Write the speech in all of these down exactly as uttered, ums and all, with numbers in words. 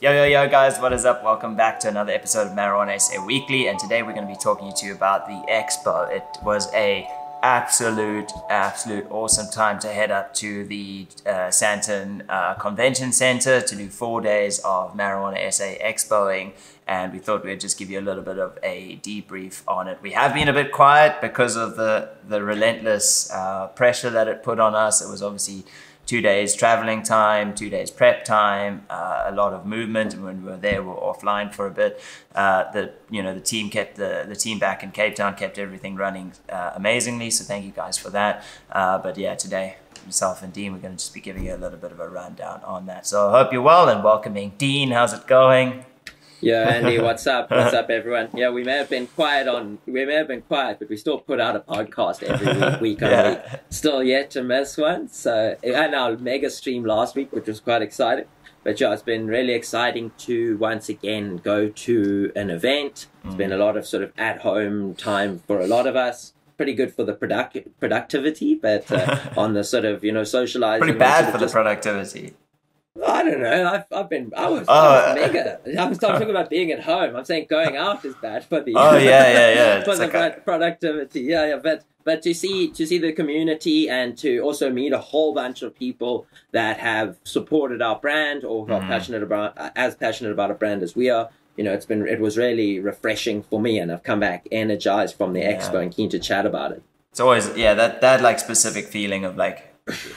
Yo, yo, yo guys, what is up? Welcome back to another episode of Marijuana S A Weekly, and today we're going to be talking to you about the expo. It was a absolute, absolute awesome time to head up to the uh, Sandton uh, Convention Center to do four days of Marijuana S A Expoing, and we thought we'd just give you a little bit of a debrief on it. We have been a bit quiet because of the, the relentless uh, pressure that it put on us. It was obviously two days traveling time, two days prep time, uh, a lot of movement. And when we were there, we were offline for a bit. Uh, the you know the team kept the the team back in Cape Town kept everything running uh, amazingly. So thank you guys for that. Uh, but yeah, today myself and Dean, we're going to just be giving you a little bit of a rundown on that. So I hope you're well and welcoming Dean. How's it going? Yeah, Andy, what's up? What's up, everyone? Yeah, we may have been quiet on, we may have been quiet, but we still put out a podcast every week, week on yeah. week. Still yet to miss one. So, and our mega stream last week, which was quite exciting. But yeah, it's been really exciting to once again go to an event. It's mm. been a lot of sort of at home time for a lot of us. Pretty good for the product productivity, but uh, on the sort of, you know, socializing. Pretty bad for the productivity. I don't know. I've, I've been, I was, oh, I was mega. I'm talking about being at home. I'm saying going out is bad for the, oh, yeah, yeah, yeah. for it's the like productivity. Yeah, yeah. But, but to see, to see the community and to also meet a whole bunch of people that have supported our brand or who mm. are passionate about, as passionate about a brand as we are, you know, it's been, it was really refreshing for me, and I've come back energized from the yeah. expo and keen to chat about it. It's always, yeah, that, that like specific feeling of like,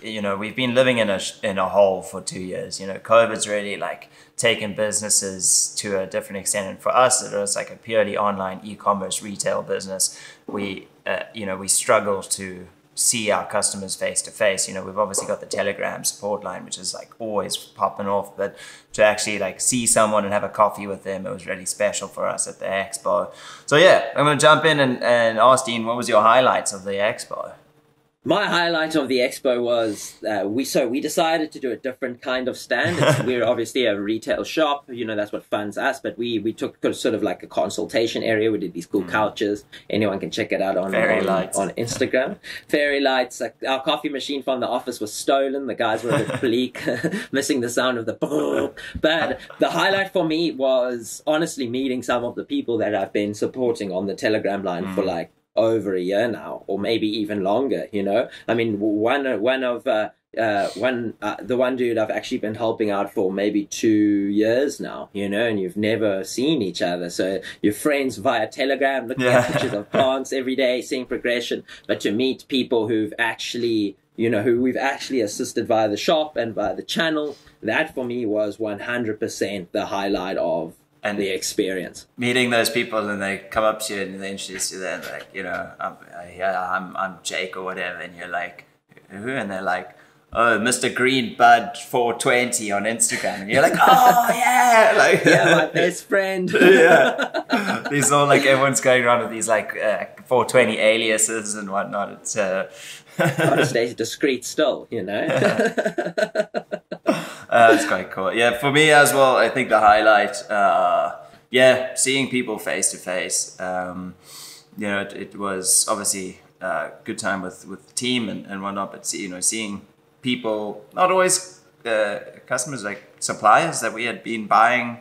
you know, we've been living in a in a hole for two years. You know, COVID's really like taken businesses to a different extent, and for us, it was like a purely online e-commerce retail business. We, uh, you know, we struggle to see our customers face to face. You know, we've obviously got the Telegram support line, which is like always popping off, but to actually like see someone and have a coffee with them, it was really special for us at the expo. So yeah, I'm gonna jump in and and ask Dean, what was your highlights of the expo? My highlight of the expo was uh, we so we decided to do a different kind of stand. It's, we're obviously a retail shop, you know, that's what funds us. But we we took sort of like a consultation area. We did these cool mm. couches. Anyone can check it out on on, on Instagram. Fairy lights. Uh, our coffee machine from the office was stolen. The guys were a bit bleak, missing the sound of the boom. But the highlight for me was honestly meeting some of the people that I've been supporting on the Telegram line mm. for like over a year now, or maybe even longer. You know, I mean, one one of uh, uh, one uh, the one dude I've actually been helping out for maybe two years now. You know, and you've never seen each other, so you're friends via Telegram, looking yeah. at pictures of plants every day, seeing progression. But to meet people who've actually, you know, who we've actually assisted via the shop and via the channel, that for me was one hundred percent the highlight of and the experience. Meeting those people, and they come up to you and they introduce you, they're like, you know, I'm, I'm, I'm Jake or whatever, and you're like, who? And they're like, oh, Mister Green Bud four twenty on Instagram, and you're like, oh yeah, like yeah, my best friend. Yeah, these all like everyone's going around with these like uh, four twenty aliases and whatnot. It's uh, honestly discreet still, you know. Uh, that's quite cool. Yeah, for me as well, I think the highlight, uh, yeah, seeing people face to face. Um, you know, it, it was obviously a good time with, with the team and, and whatnot, but see, you know, seeing people, not always uh, customers, like suppliers that we had been buying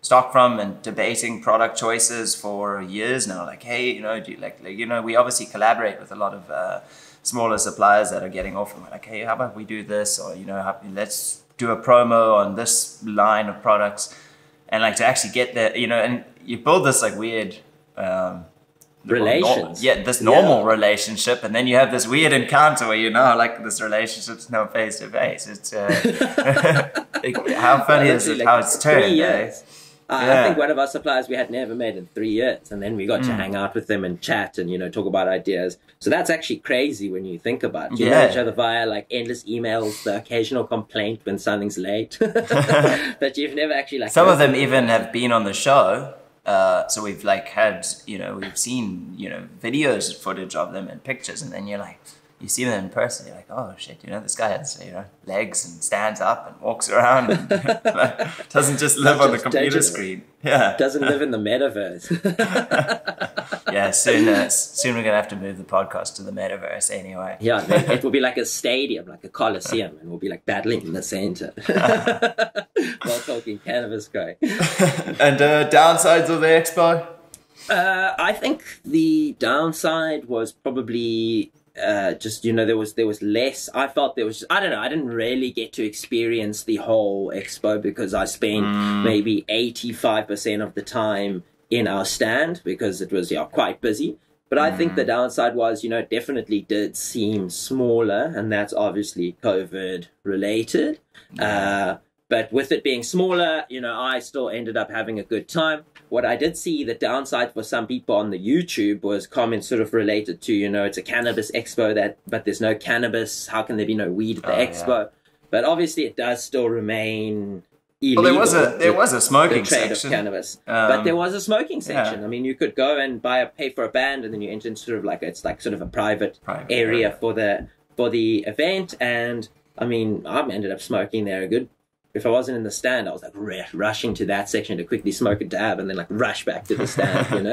stock from and debating product choices for years now. Like, hey, you know, do you like, like, you know, we obviously collaborate with a lot of uh, smaller suppliers that are getting off, and we're like, hey, how about we do this? Or, you know, how, let's do a promo on this line of products, and like to actually get there, you know, and you build this like weird um, relations, yeah, this normal yeah. relationship, and then you have this weird encounter where you know, like this relationship's now face to face. It's uh, how funny is it? Like how it's turned. Eh? Uh, yeah. I think one of our suppliers we had never met in three years, and then we got mm. to hang out with them and chat and, you know, talk about ideas. So that's actually crazy when you think about it. You yeah. know each other via like endless emails, the occasional complaint when something's late. But you've never actually like... Some of them even have been on the show. Uh, so we've like had, you know, we've seen, you know, videos, footage of them and pictures, and then you're like, you see them in person, you're like, oh shit, you know, this guy has, you know, legs and stands up and walks around and doesn't just live Not on just the computer digital. Screen. Yeah. Doesn't live in the metaverse. Yeah, soon uh, soon we're going to have to move the podcast to the metaverse anyway. Yeah, it will be like a stadium, like a coliseum, and we'll be like battling in the center. While talking cannabis, guy. And uh, downsides of the expo? Uh, I think the downside was probably... Uh, just, you know, there was there was less. I felt there was, I don't know, I didn't really get to experience the whole expo because I spent mm. maybe eighty-five percent of the time in our stand because it was, yeah, quite busy. But mm. I think the downside was, you know, it definitely did seem smaller, and that's obviously COVID related. Mm. Uh, but with it being smaller, you know, I still ended up having a good time. What I did see, the downside for some people on the YouTube was comments sort of related to, you know, it's a cannabis expo, that, but there's no cannabis. How can there be no weed at the oh, expo? Yeah. But obviously it does still remain illegal. Well, there was a, there was a smoking section. Cannabis. Um, but there was a smoking section. Yeah. I mean, you could go and buy a, pay for a band, and then you enter into sort of like, it's like sort of a private, private area private. for the, for the event. And I mean, I've ended up smoking there a good, if I wasn't in the stand, I was like r rushing to that section to quickly smoke a dab and then like rush back to the stand, you know.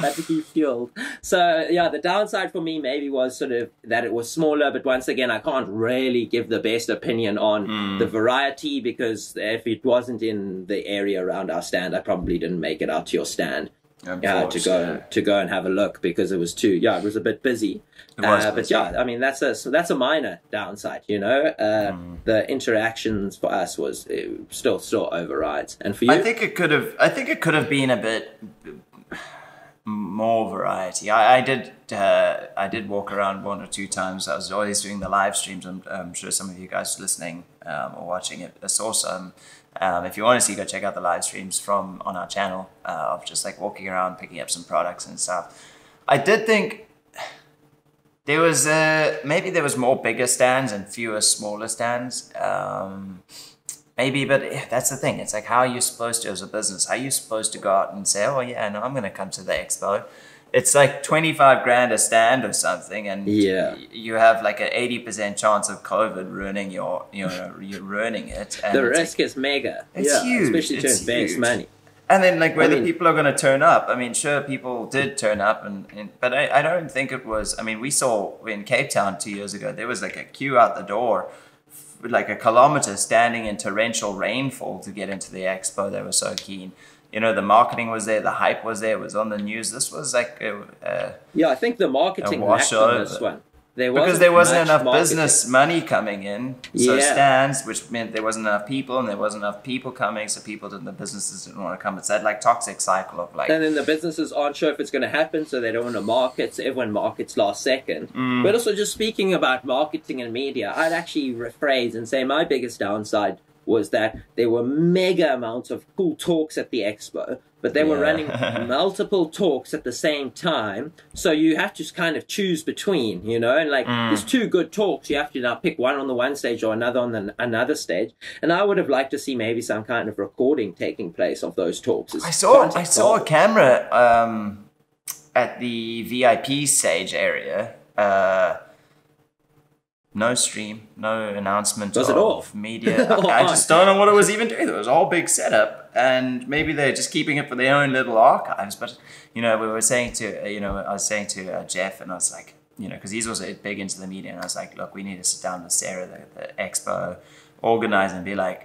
Had to keep fueled. So yeah, the downside for me maybe was sort of that it was smaller, but once again, I can't really give the best opinion on mm. the variety, because if it wasn't in the area around our stand, I probably didn't make it out to your stand. Of yeah, course, to go yeah. to go and have a look, because it was too yeah, it was a bit busy. Uh, but yeah, I mean that's a so that's a minor downside, you know. Uh, mm. The interactions for us was it still still overrides, and for you, I think it could have I think it could have been a bit more variety. I, I did uh, I did walk around one or two times. I was always doing the live streams. I'm, I'm sure some of you guys listening um, or watching it are awesome. Um, if you want to see, go check out the live streams from on our channel uh, of just like walking around, picking up some products and stuff. I did think there was uh, maybe there was more bigger stands and fewer smaller stands. Um, maybe, but that's the thing. It's like, how are you supposed to, as a business, how are you supposed to go out and say, oh yeah, no, I'm going to come to the expo. It's like twenty-five grand a stand or something, and yeah. you have like an eighty percent chance of COVID ruining your, you know, you're ruining it. And the risk like, is mega. It's yeah, huge. Especially to invest money. And then like whether I mean, people are going to turn up. I mean, sure, people did turn up, and, and but I, I don't think it was, I mean, we saw in Cape Town two years ago, there was like a queue out the door, like a kilometer standing in torrential rainfall to get into the expo. They were so keen. You know, the marketing was there, the hype was there, it was on the news. This was like uh yeah, I think the marketing lacked on this one. There wasn't because there wasn't enough marketing. business money coming in, so yeah. stands, which meant there wasn't enough people, and there wasn't enough people coming, so people didn't, the businesses didn't want to come. It's that like toxic cycle of like. And then the businesses aren't sure if it's going to happen, so they don't want to market. So everyone markets last second. Mm. But also, just speaking about marketing and media, I'd actually rephrase and say my biggest downside was that there were mega amounts of cool talks at the expo, but they yeah. were running multiple talks at the same time. So you have to kind of choose between, you know, and like mm. there's two good talks. You have to now pick one on the one stage or another on the, another stage. And I would have liked to see maybe some kind of recording taking place of those talks. It's I saw I saw a camera um, at the V I P stage area. Uh, No stream, no announcement was of it off? media. I just don't know what it was even doing. It was a whole big setup, and maybe they're just keeping it for their own little archives. But, you know, we were saying to, you know, I was saying to uh, Jeff, and I was like, you know, because he's also big into the media, and I was like, look, we need to sit down with Sarah, the, the expo organizer, and be like,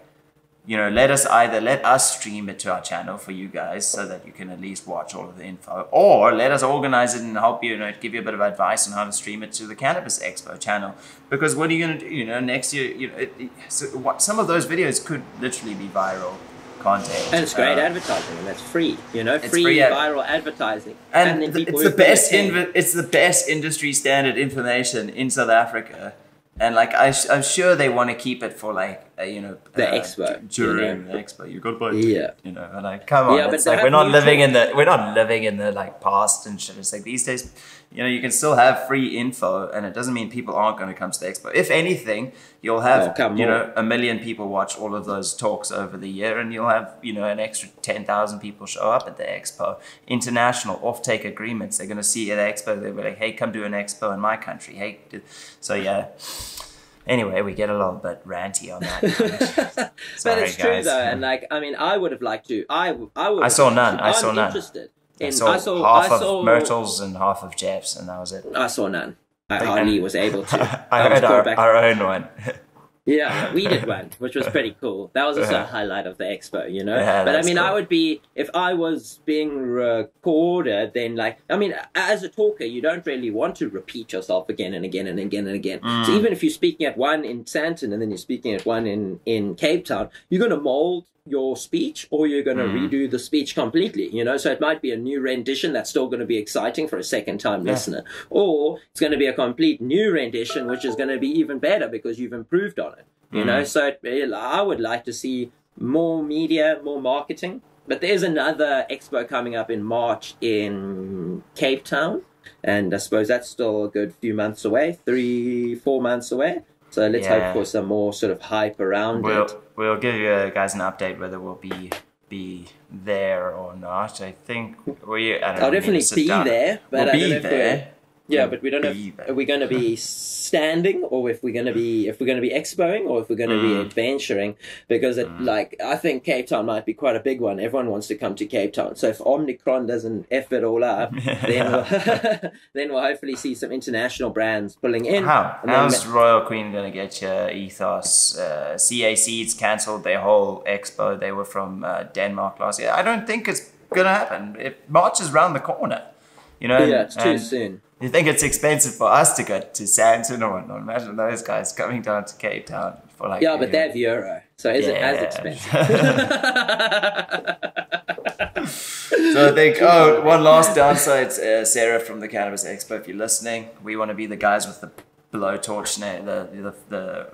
you know, let us either let us stream it to our channel for you guys so that you can at least watch all of the info, or let us organize it and help you, you know, give you a bit of advice on how to stream it to the Cannabis Expo channel. Because what are you going to do, you know, next year, you know, it, it, so what, some of those videos could literally be viral content. And it's great uh, advertising, and that's free, you know, free, free ad viral advertising. And, and then the, it's, the best inv it's the best industry standard information in South Africa. And like I, I'm sure they want to keep it for like uh, you know the uh, expo during yeah. the expo. You got to buy it. Yeah, you know, and like come on, yeah, it's like we're not living in the we're not living in the like past and shit. It's like these days, you know, you can still have free info, and it doesn't mean people aren't going to come to the expo. If anything, you'll have oh, you know more. a million people watch all of those talks over the year, and you'll have you know an extra ten thousand people show up at the expo. International offtake agreements. They're going to see at the expo. They'll be like, hey, come do an expo in my country. Hey, do. so yeah. Anyway, we get a little bit ranty on that. Sorry, but it's true guys. though, and like I mean, I would have liked to. I I would. I saw none. I saw I'm none. Interested. I saw, I saw half I saw, of Myrtle's and half of Jeff's, and that was it. I saw none. I and hardly was able to. I, I heard our, our own one. Yeah, we did one, which was pretty cool. That was also a highlight of the expo, you know? Yeah, but I mean, cool. I would be, if I was being recorded, then like, I mean, as a talker, you don't really want to repeat yourself again and again and again and again. Mm. So even if you're speaking at one in Sandton and then you're speaking at one in, in Cape Town, you're going to mold your speech, or you're going to mm. redo the speech completely, you know, so it might be a new rendition that's still going to be exciting for a second time yeah. listener, or it's going to be a complete new rendition which is going to be even better because you've improved on it, you mm. know. So it, it, I would like to see more media, more marketing. But there's another expo coming up in March in Cape Town, and I suppose that's still a good few months away, three four months away. So let's yeah. hope for some more sort of hype around we'll, it. We'll give you guys an update whether we'll be be there or not. I think we. I don't I'll definitely be down. there. But we'll I be don't know there. If yeah, we'll but we don't know. If, are we going to be standing, or if we're going to be if we're going to be expoing, or if we're going to mm. be adventuring? Because it, mm. like I think Cape Town might be quite a big one. Everyone wants to come to Cape Town. So if Omicron doesn't f it all up, then we'll, then we'll hopefully see some international brands pulling in. How? How's Royal Queen going to get your ethos? Uh, C A C's cancelled their whole expo. They were from uh, Denmark last year. I don't think it's going to happen. It marches round the corner. You know, yeah, it's too and, soon. You think it's expensive for us to go to Sandton or whatnot? Imagine those guys coming down to Cape Town for like... Yeah, but they have euro, so is yeah. it as expensive? So I think, oh, one last downside, uh, Sarah from the Cannabis Expo, if you're listening, we want to be the guys with the blowtorch, the, the, the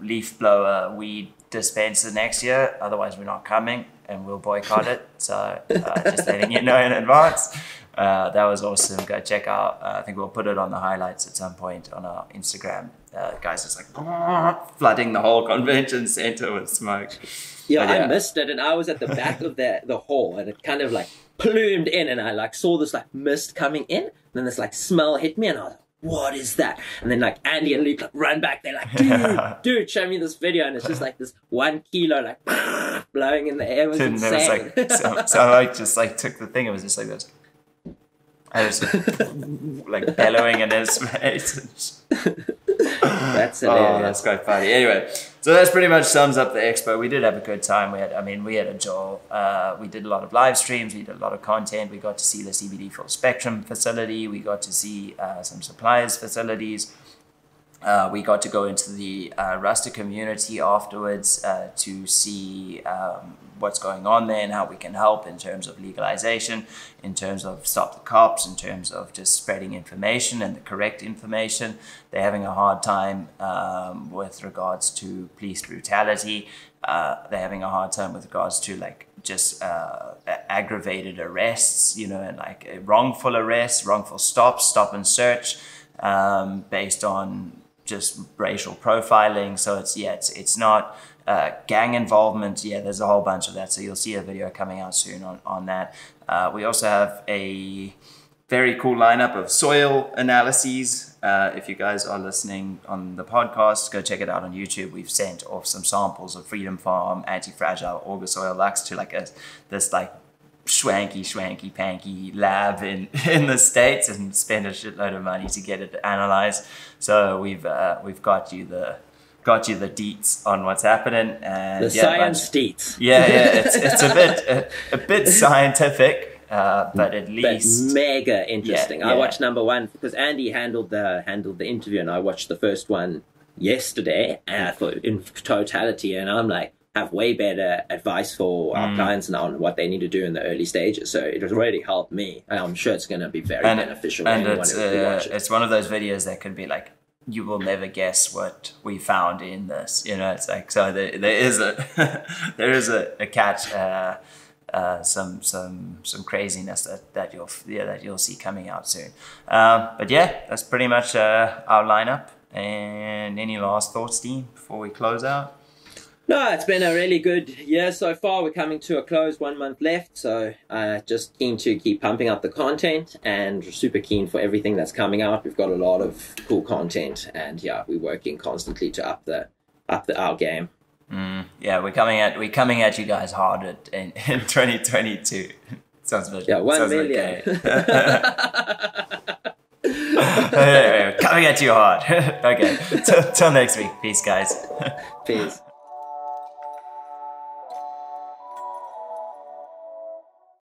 leaf blower weed dispenser next year. Otherwise, we're not coming and we'll boycott it. So uh, just letting you know in advance. Uh, that was awesome. Go check out. Uh, I think we'll put it on the highlights at some point on our Instagram. Uh, guys, just like flooding the whole convention center with smoke. Yeah, but, yeah, I missed it, and I was at the back of the the hall, and it kind of like plumed in, and I like saw this like mist coming in, and then this like smell hit me, and I was like, what is that? And then like Andy and Luke like run back. They're like, dude, dude, show me this video. And it's just like this one kilo like blowing in the air. It was and insane. It was, like, so, so I just like took the thing. It was just like this. I was like bellowing in his face. That's hilarious. Oh, that's quite funny. Anyway, so that's pretty much sums up the expo. We did have a good time. We had, I mean, we had a job. Uh, we did a lot of live streams. We did a lot of content. We got to see the C B D Full Spectrum facility. We got to see uh, some suppliers' facilities. Uh, we got to go into the uh, Rusta community afterwards uh, to see um, what's going on there and how we can help in terms of legalization, in terms of stop the cops, in terms of just spreading information and the correct information. They're having a hard time um, with regards to police brutality. Uh, they're having a hard time with regards to like just uh, aggravated arrests, you know, and like wrongful arrests, wrongful stops, stop and search um, based on just racial profiling. So it's, yeah, it's, it's not uh, gang involvement. Yeah, there's a whole bunch of that. So you'll see a video coming out soon on, on that. Uh, we also have a very cool lineup of soil analyses. Uh, if you guys are listening on the podcast, go check it out on YouTube. We've sent off some samples of Freedom Farm, Anti-Fragile, Auger Soil Lux to like a, this like swanky, swanky, panky lab in, in the States and spend a shitload of money to get it analyzed. So we've uh, we've got you the got you the deets on what's happening, and the yeah, science deets. Yeah, yeah, it's it's a bit a, a bit scientific. Uh, but at least but mega interesting. Yeah, yeah. I watched number one because Andy handled the handled the interview, and I watched the first one yesterday uh, for in totality, and I'm like, have way better advice for our mm. clients now on what they need to do in the early stages. So it has really helped me. I'm sure it's going to be very and, beneficial. And it's, uh, it. it's one of those videos that can be like you will never guess what we found in this. You know, it's like, so there, there is a there is a, a catch, uh, uh, some some some craziness that that you'll yeah that you'll see coming out soon. Um, but yeah, that's pretty much uh, our lineup. And any last thoughts, Dean, before we close out? No, it's been a really good year so far. We're coming to a close, one month left. So uh, just keen to keep pumping up the content, and super keen for everything that's coming out. We've got a lot of cool content, and yeah, we're working constantly to up the up the our game. Mm, yeah, we're coming at we're coming at you guys hard at, in in twenty twenty-two. Sounds like, yeah, one sounds million. Like coming at you hard. Okay, till next week. Peace, guys. Peace.